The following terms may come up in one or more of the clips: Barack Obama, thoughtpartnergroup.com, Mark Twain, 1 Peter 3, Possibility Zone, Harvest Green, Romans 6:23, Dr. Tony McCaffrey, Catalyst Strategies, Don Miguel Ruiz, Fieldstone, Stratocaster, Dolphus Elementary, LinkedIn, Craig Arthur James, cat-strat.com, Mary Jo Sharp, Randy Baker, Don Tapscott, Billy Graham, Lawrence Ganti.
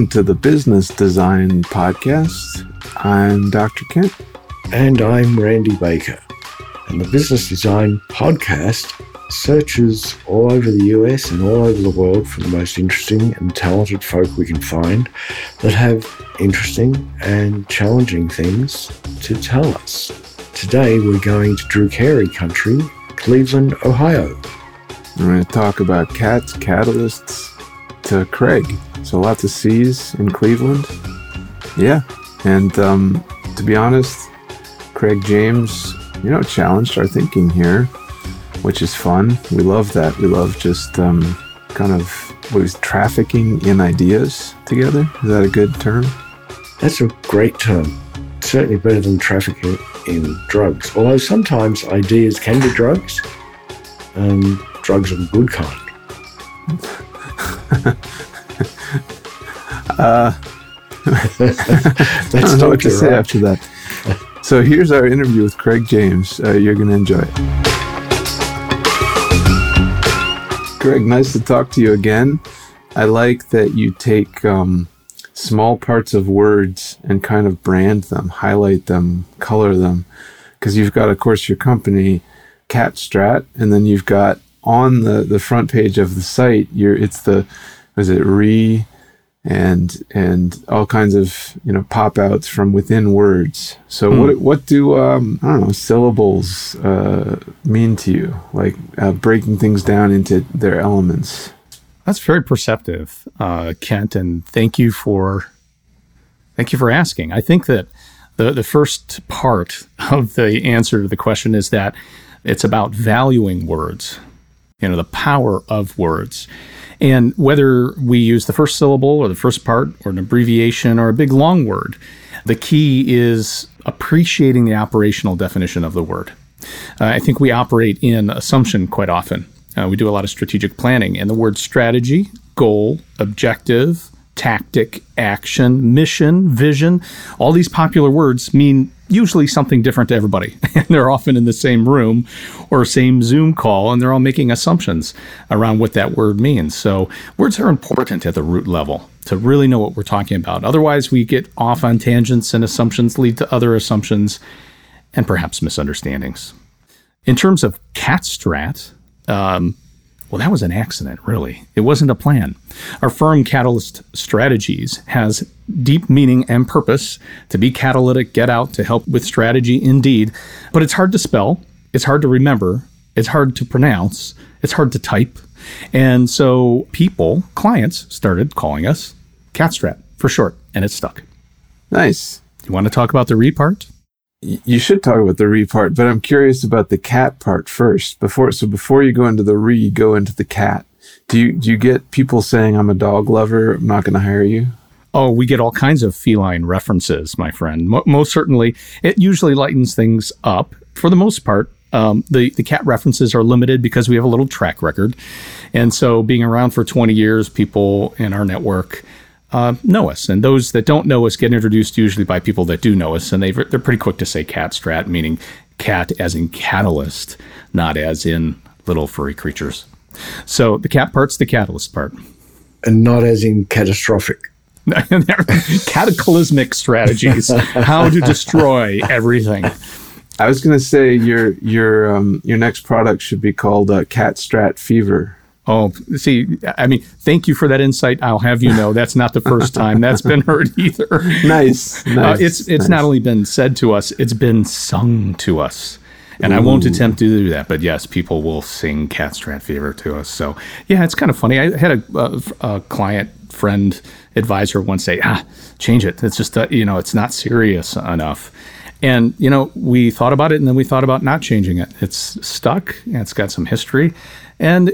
Welcome to the Business Design Podcast. I'm Dr. Kent. And I'm Randy Baker. And the Business Design Podcast searches all over the US and all over the world for the most interesting and talented folk we can find that have interesting and challenging things to tell us. Today we're going to Drew Carey country, Cleveland, Ohio. We're going to talk about cats, catalysts, to Craig. So lots of C's in Cleveland. Yeah. And to be honest, Craig James, challenged our thinking here, which is fun. We love that. We love just trafficking in ideas together. Is that a good term? That's a great term. Certainly better than trafficking in drugs. Although sometimes ideas can be drugs, and drugs of a good kind. I don't know what to say after that. So here's our interview with Craig James. You're going to enjoy it. Craig, nice to talk to you again. I like that you take small parts of words and kind of brand them, highlight them, color them, because you've got, of course, your company, Cat Strat, and then you've got on the front page of the site, it's all kinds of pop outs from within words. So what do syllables mean to you? Like breaking things down into their elements. That's very perceptive, Kent, and thank you for asking. I think that the first part of the answer to the question is that it's about valuing words. The power of words. And whether we use the first syllable or the first part or an abbreviation or a big long word, the key is appreciating the operational definition of the word. I think we operate in assumption quite often. We do a lot of strategic planning, and the word strategy, goal, objective, tactic, action, mission, vision, all these popular words mean usually something different to everybody. And they're often in the same room or same Zoom call, and they're all making assumptions around what that word means. So words are important at the root level to really know what we're talking about. Otherwise, we get off on tangents, and assumptions lead to other assumptions and perhaps misunderstandings. In terms of Cat Strat, well, that was an accident, really. It wasn't a plan. Our firm, Catalyst Strategies, has deep meaning and purpose to be catalytic, get out, to help with strategy, indeed. But it's hard to spell. It's hard to remember. It's hard to pronounce. It's hard to type. And so clients, started calling us CatStrat for short, and it stuck. Nice. You want to talk about the re part? You should talk about the re part, but I'm curious about the cat part first. Before you go into the re, go into the cat. Do you get people saying, I'm a dog lover, I'm not going to hire you? Oh, we get all kinds of feline references, my friend. Most certainly, it usually lightens things up. For the most part, the cat references are limited because we have a little track record. And so being around for 20 years, people in our network know us, and those that don't know us get introduced usually by people that do know us, and they're pretty quick to say Cat Strat, meaning cat as in catalyst, not as in little furry creatures. So the cat part's the catalyst part. And not as in catastrophic. Cataclysmic strategies, how to destroy everything. I was going to say your next product should be called Cat Strat Fever. Oh, see, I mean, thank you for that insight. I'll have you know that's not the first time that's been heard either. Nice. It's nice. Not only been said to us, it's been sung to us. And ooh. I won't attempt to do that, but yes, people will sing Cat Strat Fever to us. So, yeah, it's kind of funny. I had a client, friend, advisor once say, change it. It's just, it's not serious enough. And, we thought about it, and then we thought about not changing it. It's stuck, and it's got some history, and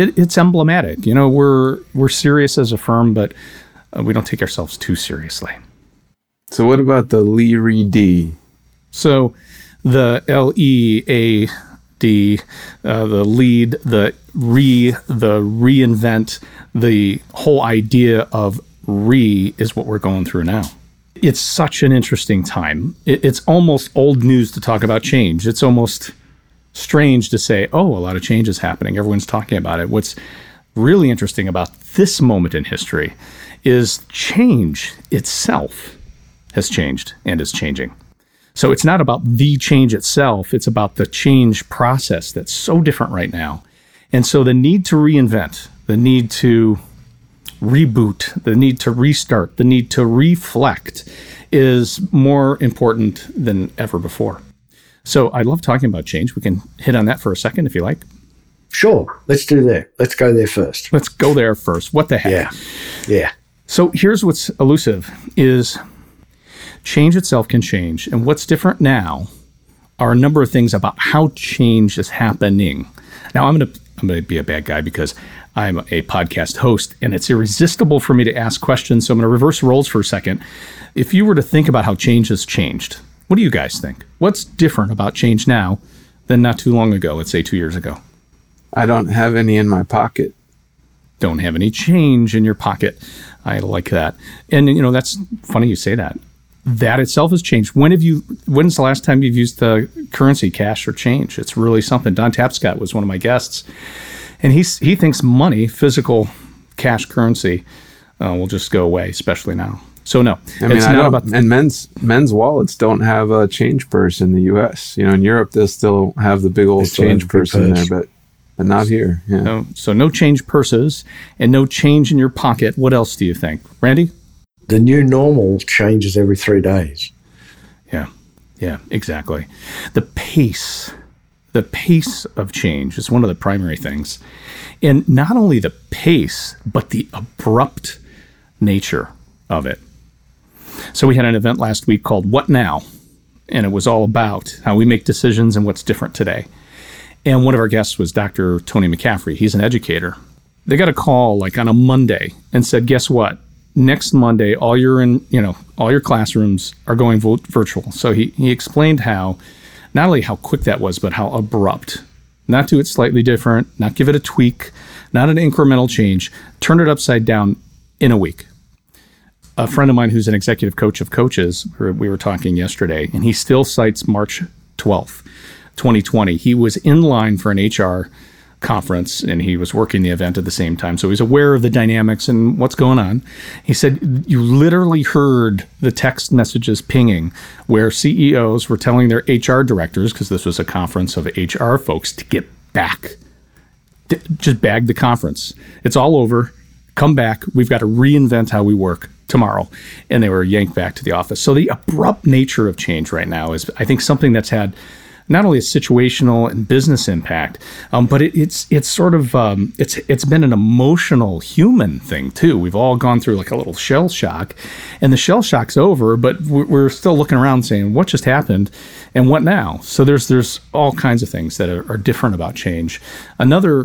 it's emblematic. We're serious as a firm, but we don't take ourselves too seriously. So what about the LEAD? So the LEAD, the lead, the reinvent, the whole idea of re is what we're going through now. It's such an interesting time. It's almost old news to talk about change. It's almost strange to say, a lot of change is happening. Everyone's talking about it. What's really interesting about this moment in history is change itself has changed and is changing. So it's not about the change itself. It's about the change process that's so different right now. And so the need to reinvent, the need to reboot, the need to restart, the need to reflect is more important than ever before. So I love talking about change. We can hit on that for a second if you like. Sure. Let's do that. Let's go there first. Let's go there first. What the heck? Yeah. So here's what's elusive is change itself can change. And what's different now are a number of things about how change is happening. Now, I'm going to be a bad guy because I'm a podcast host, and it's irresistible for me to ask questions. So I'm going to reverse roles for a second. If you were to think about how change has changed, what do you guys think? What's different about change now than not too long ago, let's say 2 years ago? I don't have any in my pocket. Don't have any change in your pocket. I like that. And, you know, that's funny you say that. That itself has changed. When's the last time you've used the currency, cash or change? It's really something. Don Tapscott was one of my guests, and he thinks money, physical cash currency, will just go away, especially now. So no, I mean, it's not about. And men's wallets don't have a change purse in the U.S. You know, in Europe they still have the big old change purse in there, but not here. Yeah. So no change purses and no change in your pocket. What else do you think, Randy? The new normal changes every 3 days. Yeah, exactly. The pace of change is one of the primary things. And not only the pace, but the abrupt nature of it. So we had an event last week called What Now? And it was all about how we make decisions and what's different today. And one of our guests was Dr. Tony McCaffrey. He's an educator. They got a call like on a Monday and said, guess what? Next Monday, all your classrooms are going virtual. So he explained how, not only how quick that was, but how abrupt. Not do it slightly different, not give it a tweak, not an incremental change. Turn it upside down in a week. A friend of mine who's an executive coach of coaches, we were talking yesterday, and he still cites March 12th, 2020. He was in line for an HR conference, and he was working the event at the same time. So he's aware of the dynamics and what's going on. He said, you literally heard the text messages pinging where CEOs were telling their HR directors, because this was a conference of HR folks, to get back. Just bag the conference. It's all over. Come back. We've got to reinvent how we work tomorrow. And they were yanked back to the office. So the abrupt nature of change right now is, I think, something that's had not only a situational and business impact, but it's been an emotional human thing too. We've all gone through like a little shell shock, and the shell shock's over, but we're still looking around saying, what just happened and what now? So there's all kinds of things that are different about change. Another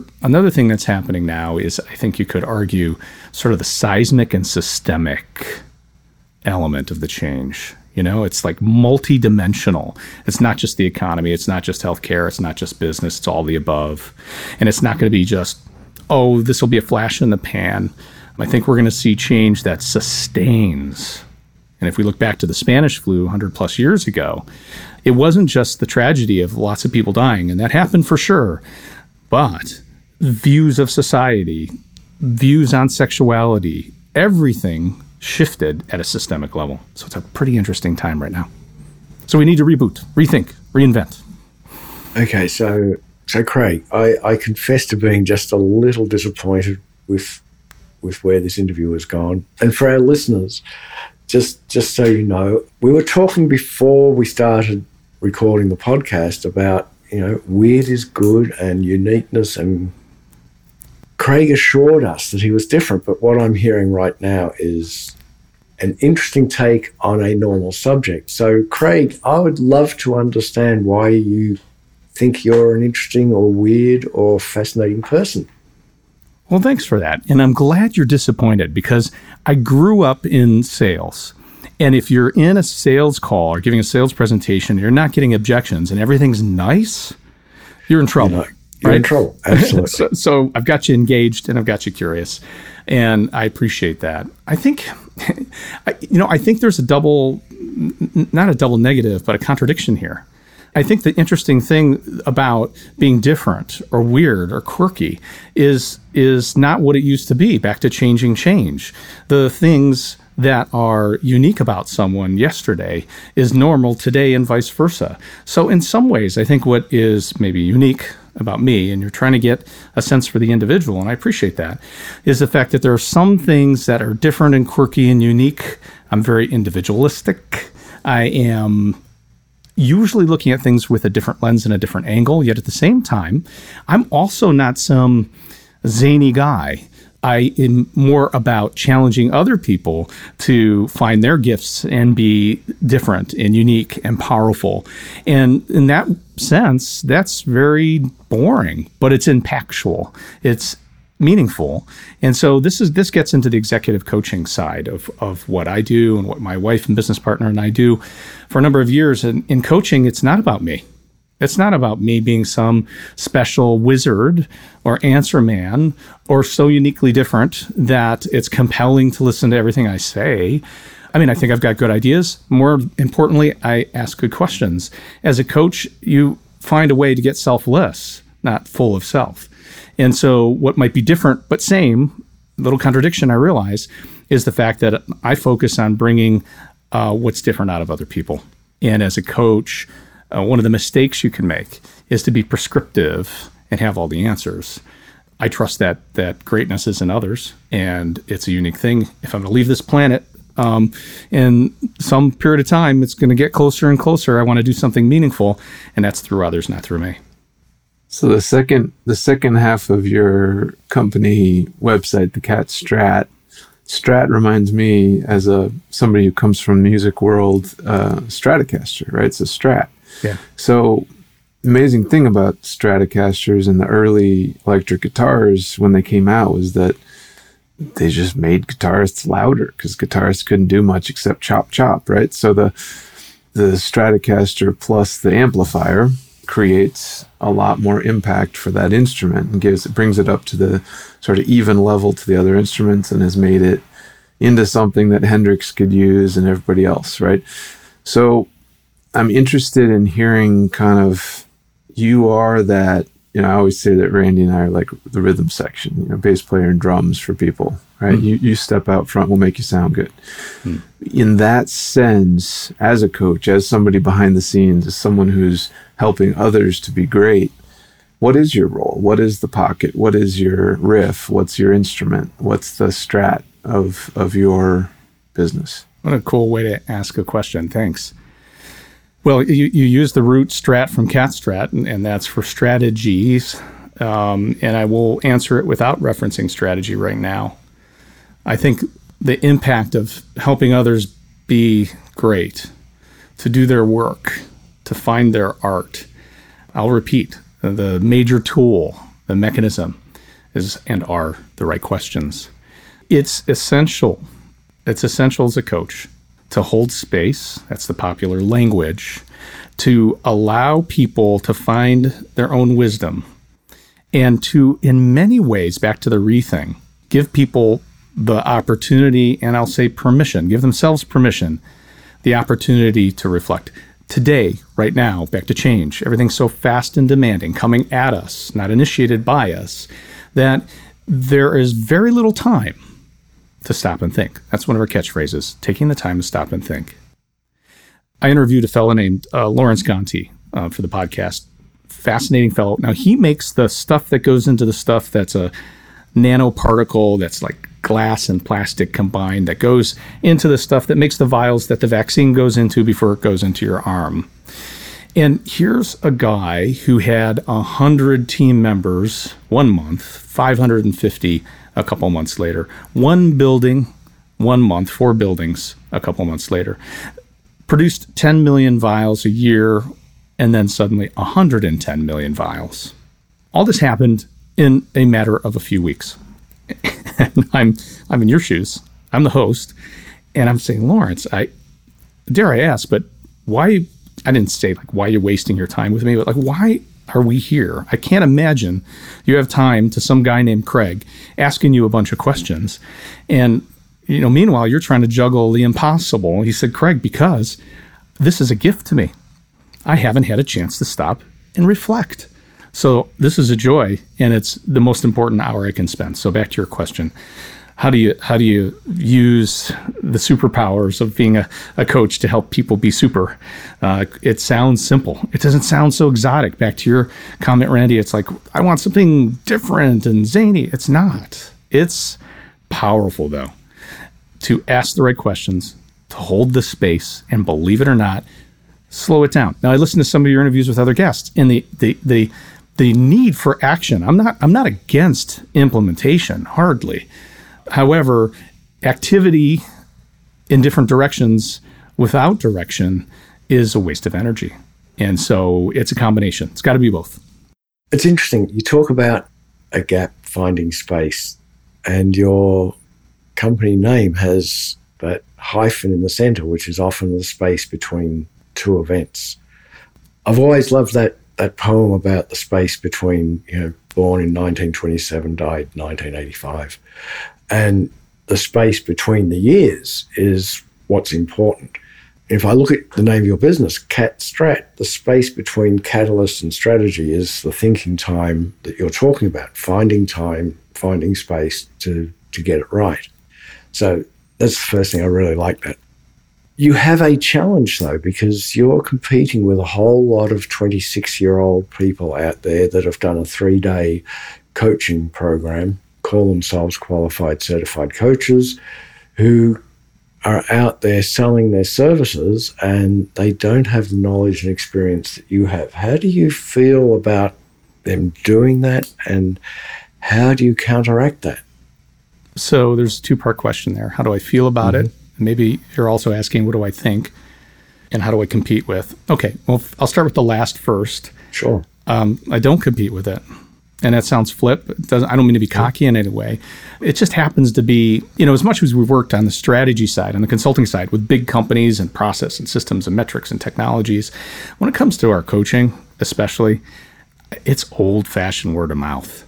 thing that's happening now is, I think you could argue, sort of the seismic and systemic element of the change. You know, it's like multidimensional. It's not just the economy. It's not just healthcare. It's not just business. It's all the above. And it's not going to be just, this will be a flash in the pan. I think we're going to see change that sustains. And if we look back to the Spanish flu 100 plus years ago, it wasn't just the tragedy of lots of people dying. And that happened for sure. But views of society, views on sexuality, everything shifted at a systemic level. So it's a pretty interesting time right now. So we need to reboot, rethink, reinvent. Okay, so Craig, I confess to being just a little disappointed with where this interview has gone. And for our listeners, just so you know, we were talking before we started recording the podcast about, you know, weird is good and uniqueness, and Craig assured us that he was different, but what I'm hearing right now is an interesting take on a normal subject. So, Craig, I would love to understand why you think you're an interesting or weird or fascinating person. Well, thanks for that. And I'm glad you're disappointed, because I grew up in sales. And if you're in a sales call or giving a sales presentation, you're not getting objections and everything's nice, you're in trouble. You know. Right? In trouble. Absolutely. so I've got you engaged and I've got you curious, and I appreciate that. I think, I think there's a double, not a double negative, but a contradiction here. I think the interesting thing about being different or weird or quirky is not what it used to be. Back to change. The things that are unique about someone yesterday is normal today and vice versa. So in some ways, I think what is maybe unique about me, and you're trying to get a sense for the individual, and I appreciate that, is the fact that there are some things that are different and quirky and unique. I'm very individualistic. I am usually looking at things with a different lens and a different angle, yet at the same time, I'm also not some zany guy. I am more about challenging other people to find their gifts and be different and unique and powerful. And in that sense, that's very boring, but it's impactful. It's meaningful. And so this gets into the executive coaching side of what I do and what my wife and business partner and I do for a number of years. And in coaching, it's not about me. It's not about me being some special wizard or answer man or so uniquely different that it's compelling to listen to everything I say. I mean, I think I've got good ideas. More importantly, I ask good questions. As a coach, you find a way to get selfless, not full of self. And so what might be different but same, little contradiction I realize, is the fact that I focus on bringing what's different out of other people. And as a coach, one of the mistakes you can make is to be prescriptive and have all the answers. I trust that greatness is in others, and it's a unique thing. If I'm going to leave this planet in some period of time, it's going to get closer and closer. I want to do something meaningful, and that's through others, not through me. So the second half of your company website, the Cat Strat. Strat reminds me, as somebody who comes from the music world, Stratocaster, right? It's a Strat. Yeah. So amazing thing about Stratocasters and the early electric guitars when they came out was that they just made guitarists louder because guitarists couldn't do much except chop chop, right? So the Stratocaster plus the amplifier creates a lot more impact for that instrument and brings it up to the sort of even level to the other instruments and has made it into something that Hendrix could use and everybody else, right? So I'm interested in hearing kind of, you are that, I always say that Randy and I are like the rhythm section, bass player and drums for people, right? Mm-hmm. You step out front, we'll make you sound good. Mm. In that sense, as a coach, as somebody behind the scenes, as someone who's helping others to be great, what is your role? What is the pocket? What is your riff? What's your instrument? What's the strat of your business? What a cool way to ask a question. Thanks. Well, you use the root strat from cat strat, and that's for strategies. And I will answer it without referencing strategy right now. I think the impact of helping others be great, to do their work, to find their art. I'll repeat, the major tool, the mechanism are the right questions. It's essential as a coach to hold space, that's the popular language, to allow people to find their own wisdom, and to, in many ways, back to the rethink, give people the opportunity, and I'll say permission, give themselves permission, the opportunity to reflect. Today, right now, back to change, everything's so fast and demanding, coming at us, not initiated by us, that there is very little time to stop and think. That's one of our catchphrases, taking the time to stop and think. I interviewed a fellow named Lawrence Ganti for the podcast. Fascinating fellow. Now, he makes the stuff that goes into the stuff that's a nanoparticle that's like glass and plastic combined that goes into the stuff that makes the vials that the vaccine goes into before it goes into your arm. And here's a guy who had 100 team members one month, 550 a couple months later. One building, 1 month, 4 buildings a couple months later. Produced 10 million vials a year, and then suddenly 110 million vials. All this happened in a matter of a few weeks. And I'm in your shoes. I'm the host. And I'm saying, Lawrence, dare I ask, but why? I didn't say, like, why you're wasting your time with me, but, like, why are we here? I can't imagine you have time to some guy named Craig asking you a bunch of questions. And, meanwhile, you're trying to juggle the impossible. He said, Craig, because this is a gift to me. I haven't had a chance to stop and reflect. So this is a joy, and it's the most important hour I can spend. So back to your question, how do you use the superpowers of being a coach to help people be super? It sounds simple. It doesn't sound so exotic. Back to your comment, Randy, it's like, I want something different and zany. It's not. It's powerful, though, to ask the right questions, to hold the space, and believe it or not, slow it down. Now, I listened to some of your interviews with other guests, and the need for action. I'm not against implementation, hardly. However, activity in different directions without direction is a waste of energy. And so it's a combination. It's got to be both. It's interesting. You talk about a gap finding space, and your company name has that hyphen in the center, which is often the space between two events. I've always loved that poem about the space between, born in 1927, died 1985. And the space between the years is what's important. If I look at the name of your business, Cat Strat, the space between catalyst and strategy is the thinking time that you're talking about, finding time, finding space to get it right. So that's the first thing. I really like that. You have a challenge, though, because you're competing with a whole lot of 26-year-old people out there that have done a 3-day coaching program, call themselves qualified certified coaches, who are out there selling their services, and they don't have the knowledge and experience that you have. How do you feel about them doing that, and how do you counteract that? So there's a two-part question there. How do I feel about it? Maybe you're also asking, what do I think and how do I compete with? Okay, well, I'll start with the last first. Sure. I don't compete with it. And that sounds flip. I don't mean to be cocky in any way. It just happens to be, as much as we've worked on the strategy side, on the consulting side, with big companies and process and systems and metrics and technologies, when it comes to our coaching especially, it's old-fashioned word of mouth.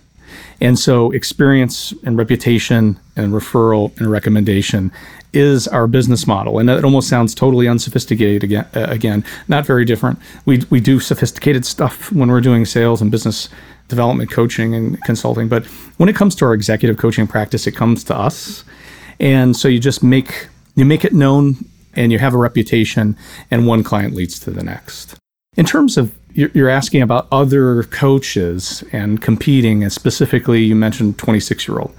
And so experience and reputation and referral and recommendation is our business model. And it almost sounds totally unsophisticated again, not very different. We do sophisticated stuff when we're doing sales and business development coaching and consulting. But when it comes to our executive coaching practice, it comes to us. And so you just make it known, and you have a reputation, and one client leads to the next. In terms of, you're asking about other coaches and competing, and specifically you mentioned 26-year-old.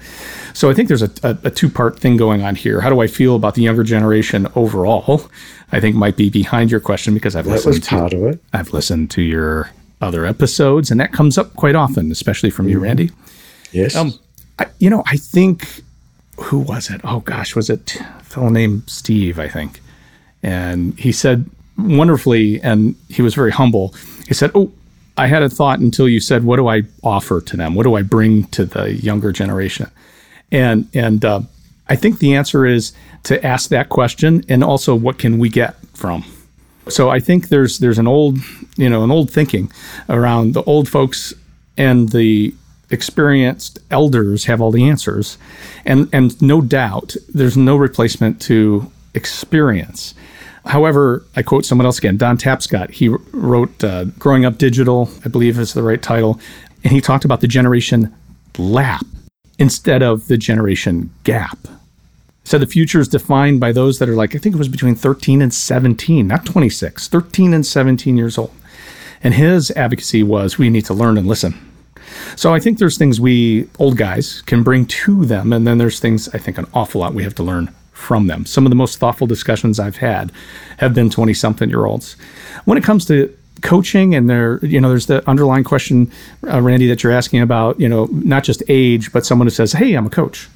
So I think there's a two-part thing going on here. How do I feel about the younger generation overall? I think might be behind your question, because I've listened to your other episodes, and that comes up quite often, especially from you, Randy. Yes. I think, who was it? Oh gosh, was it a fellow named Steve, I think. And he said wonderfully, and he was very humble, he said, oh, I had a thought until you said, what do I offer to them? What do I bring to the younger generation? And I think the answer is to ask that question, and also, what can we get from? So I think there's an old thinking around the old folks, and the experienced elders have all the answers. And no doubt, there's no replacement to experience. However, I quote someone else again, Don Tapscott. He wrote Growing Up Digital, I believe is the right title. And he talked about the generation lap instead of the generation gap. So the future is defined by those that are, like, I think it was between 13 and 17, not 26, 13 and 17 years old. And his advocacy was, we need to learn and listen. So I think there's things we old guys can bring to them. And then there's things, I think, an awful lot we have to learn from them. Some of the most thoughtful discussions I've had have been 20-something-year-olds. When it comes to coaching, and there's the underlying question, Randy, that you're asking about, not just age, but someone who says, hey, I'm a coach.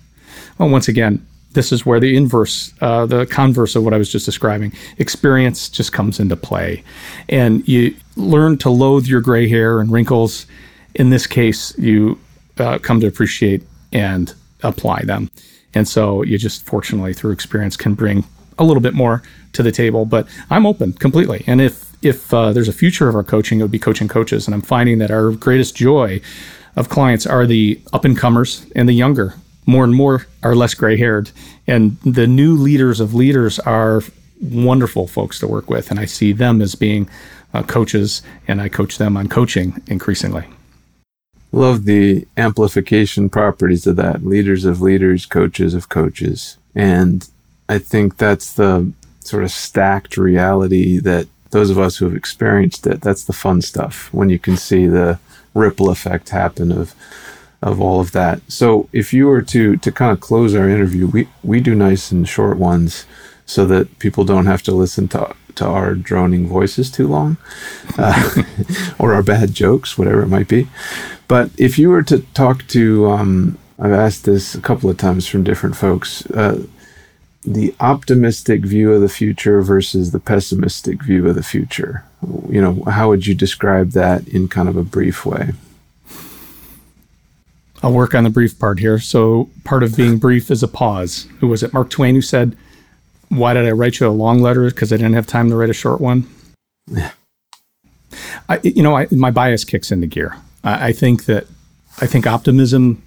Well, once again, this is where the converse of what I was just describing, experience just comes into play. And you learn to loathe your gray hair and wrinkles. In this case, you come to appreciate and apply them. And so you just, fortunately, through experience, can bring a little bit more to the table. But I'm open completely. And if there's a future of our coaching, it would be coaching coaches. And I'm finding that our greatest joy of clients are the up-and-comers and the younger. More and more are less gray-haired. And the new leaders of leaders are wonderful folks to work with, and I see them as being coaches, and I coach them on coaching increasingly. Love the amplification properties of that. Leaders of leaders, coaches of coaches. And I think that's the sort of stacked reality that those of us who have experienced it, that's the fun stuff, when you can see the ripple effect happen of all of that. So if you were to kind of close our interview, we do nice and short ones so that people don't have to listen to our droning voices too long, or our bad jokes, whatever it might be. But if you were to talk to, I've asked this a couple of times from different folks, the optimistic view of the future versus the pessimistic view of the future, you know, how would you describe that in kind of a brief way? I'll work on the brief part here. So part of being brief is a pause. Who was it? Mark Twain, who said, "Why did I write you a long letter? Because I didn't have time to write a short one." Yeah. My bias kicks into gear. I think optimism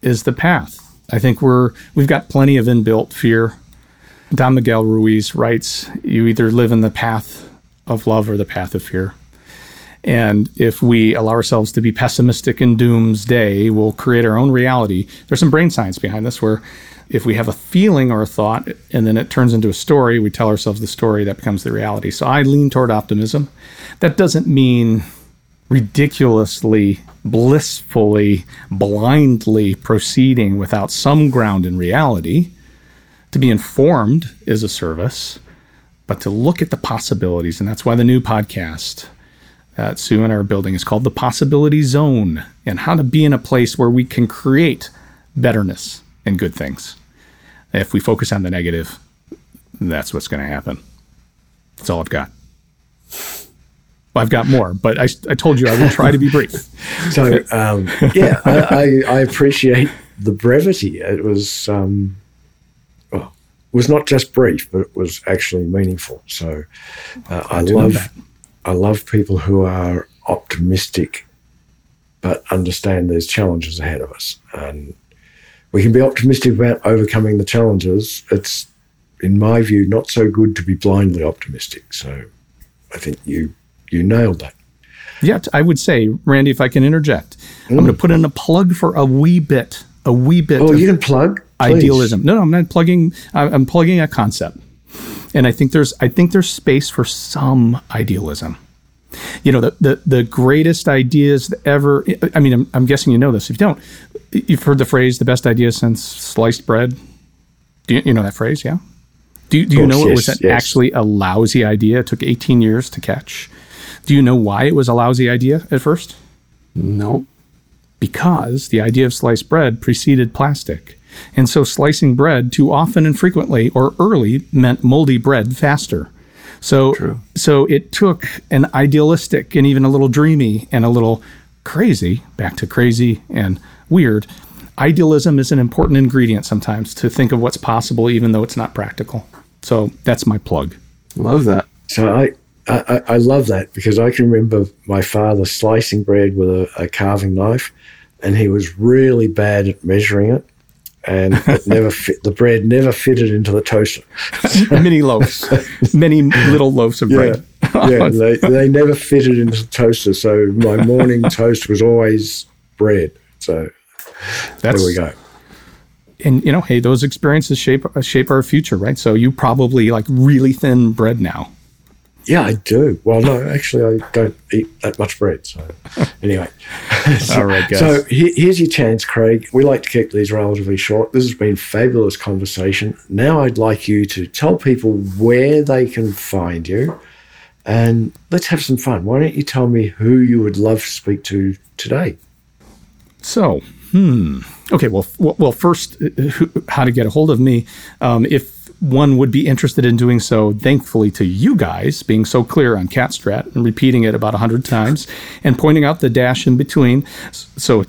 is the path. I think we've got plenty of inbuilt fear. Don Miguel Ruiz writes, "You either live in the path of love or the path of fear." And if we allow ourselves to be pessimistic in doomsday, we'll create our own reality. There's some brain science behind this, where if we have a feeling or a thought and then it turns into a story, we tell ourselves the story, that becomes the reality. So I lean toward optimism. That doesn't mean ridiculously, blissfully, blindly proceeding without some ground in reality. To be informed is a service, but to look at the possibilities, and that's why the new podcast that Sue and I are building is called The Possibility Zone, and how to be in a place where we can create betterness and good things. If we focus on the negative, that's what's going to happen. That's all I've got. Well, I've got more, but I told you I will try to be brief. So, I appreciate the brevity. It was not just brief, but it was actually meaningful. So I love people who are optimistic, but understand there's challenges ahead of us. And we can be optimistic about overcoming the challenges. It's, in my view, not so good to be blindly optimistic. So I think you nailed that. Yeah, I would say, Randy, if I can interject, I'm going to put in a plug for a wee bit. Oh, you can plug? Please. Idealism. No, I'm not plugging. I'm plugging a concept. And I think there's space for some idealism. You know, the greatest ideas ever, I mean, I'm guessing you know this. If you don't, you've heard the phrase, the best idea since sliced bread. Do you know that phrase? Yeah. Do you know it was actually a lousy idea? It took 18 years to catch. Do you know why it was a lousy idea at first? No. Because the idea of sliced bread preceded plastic. And so slicing bread too often and frequently or early meant moldy bread faster. So true. So it took an idealistic and even a little dreamy and a little crazy, back to crazy and weird. Idealism is an important ingredient sometimes to think of what's possible, even though it's not practical. So that's my plug. Love that. So I love that, because I can remember my father slicing bread with a carving knife, and he was really bad at measuring it. And it never fit, the bread never fitted into the toaster. Many little loaves of bread. Yeah, they never fitted into the toaster. So my morning toast was always bread. So there we go. And, you know, hey, those experiences shape our future, right? So you probably like really thin bread now. Yeah, I do. Well, no, actually, I don't eat that much bread. So, anyway. All right, guys. So, here's your chance, Craig. We like to keep these relatively short. This has been a fabulous conversation. Now, I'd like you to tell people where they can find you, and let's have some fun. Why don't you tell me who you would love to speak to today? So, okay, well, first, how to get a hold of me. If one would be interested in doing so, thankfully to you guys being so clear on Cat Strat and repeating it about 100 times and pointing out the dash in between. So,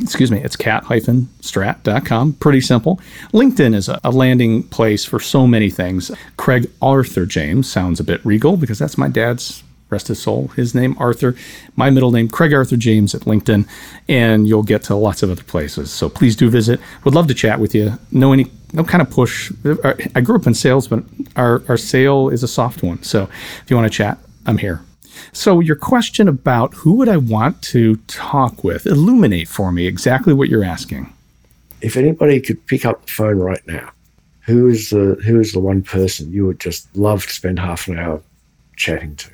excuse me, it's cat-strat.com. Pretty simple. LinkedIn is a landing place for so many things. Craig Arthur James sounds a bit regal because that's my dad's rest his soul, his name Arthur, my middle name Craig Arthur James at LinkedIn, and you'll get to lots of other places. So please do visit. Would love to chat with you. No kind of push. I grew up in sales, but our sale is a soft one. So if you want to chat, I'm here. So your question about who would I want to talk with, illuminate for me exactly what you're asking. If anybody could pick up the phone right now, who is the one person you would just love to spend half an hour chatting to?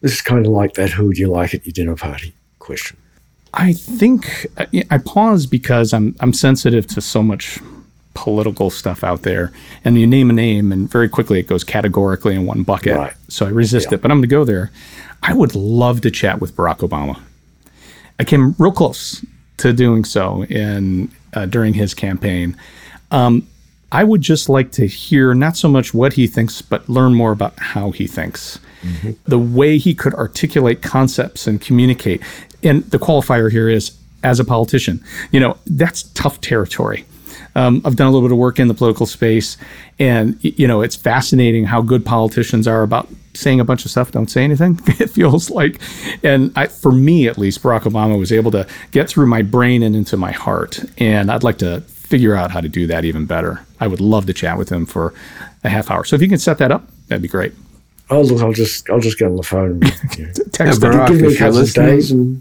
This is kind of like that who would you like at your dinner party question. I think I pause because I'm sensitive to so much political stuff out there, and you name a name and very quickly it goes categorically in one bucket. Right. So I resist it, but I'm going to go there. I would love to chat with Barack Obama. I came real close to doing so during his campaign. I would just like to hear not so much what he thinks, but learn more about how he thinks, the way he could articulate concepts and communicate. And the qualifier here is as a politician. You know, that's tough territory. I've done a little bit of work in the political space, and, you know, it's fascinating how good politicians are about saying a bunch of stuff, don't say anything, it feels like. And for me, at least, Barack Obama was able to get through my brain and into my heart. And I'd like to figure out how to do that even better. I would love to chat with him for a half hour. So if you can set that up, that'd be great. Oh, look, I'll just get on the phone. Text him. Barack, give me a couple of days and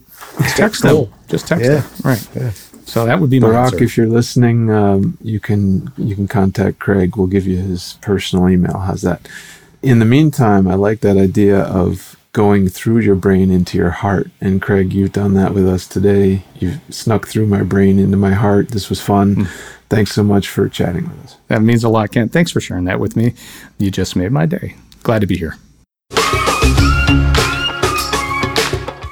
text him. Just text him. Right. Yeah. So that would be my answer. Barack, if you're listening, you can contact Craig. We'll give you his personal email. How's that? In the meantime, I like that idea of going through your brain into your heart. And Craig, you've done that with us today. You've snuck through my brain into my heart. This was fun. Thanks so much for chatting with us. That means a lot, Kent. Thanks for sharing that with me. You just made my day. Glad to be here.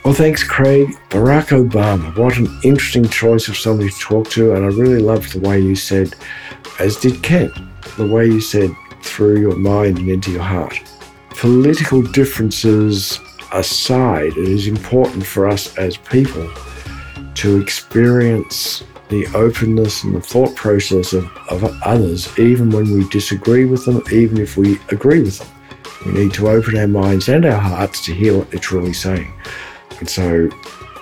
Well, thanks, Craig. Barack Obama, what an interesting choice of somebody to talk to. And I really loved the way you said, as did Kent, the way you said through your mind and into your heart. Political differences aside, it is important for us as people to experience the openness and the thought process of others, even when we disagree with them, even if we agree with them. We need to open our minds and our hearts to hear what they're truly saying. And so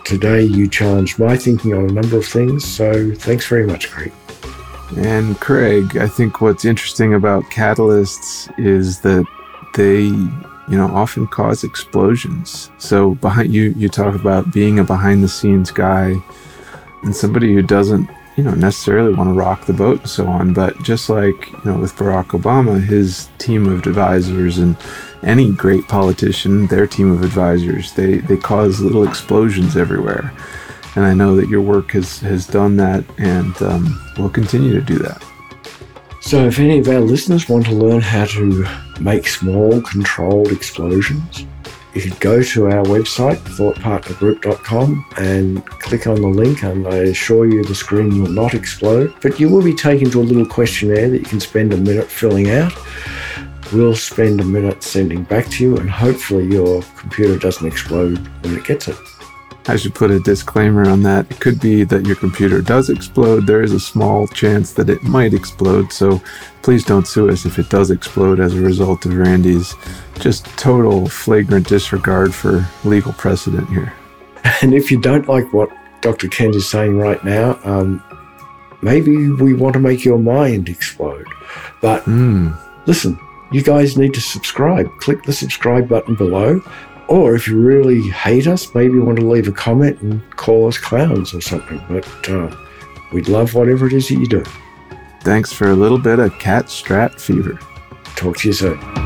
today you challenged my thinking on a number of things. So thanks very much, Craig. And Craig, I think what's interesting about catalysts is that they, you know, often cause explosions. So behind you talk about being a behind-the-scenes guy and somebody who doesn't, you know, necessarily want to rock the boat and so on. But just like, you know, with Barack Obama, his team of advisors and any great politician, their team of advisors, they cause little explosions everywhere. And I know that your work has done that and will continue to do that. So if any of our listeners want to learn how to make small, controlled explosions, you could go to our website, thoughtpartnergroup.com, and click on the link, and I assure you the screen will not explode. But you will be taken to a little questionnaire that you can spend a minute filling out. We'll spend a minute sending back to you, and hopefully your computer doesn't explode when it gets it. I should put a disclaimer on that. It could be that your computer does explode. There is a small chance that it might explode. So please don't sue us if it does explode as a result of Randy's just total flagrant disregard for legal precedent here. And if you don't like what Dr. Kent is saying right now, maybe we want to make your mind explode. But listen, you guys need to subscribe. Click the subscribe button below. Or if you really hate us, maybe you want to leave a comment and call us clowns or something. But we'd love whatever it is that you do. Thanks for a little bit of cat-strat fever. Talk to you soon.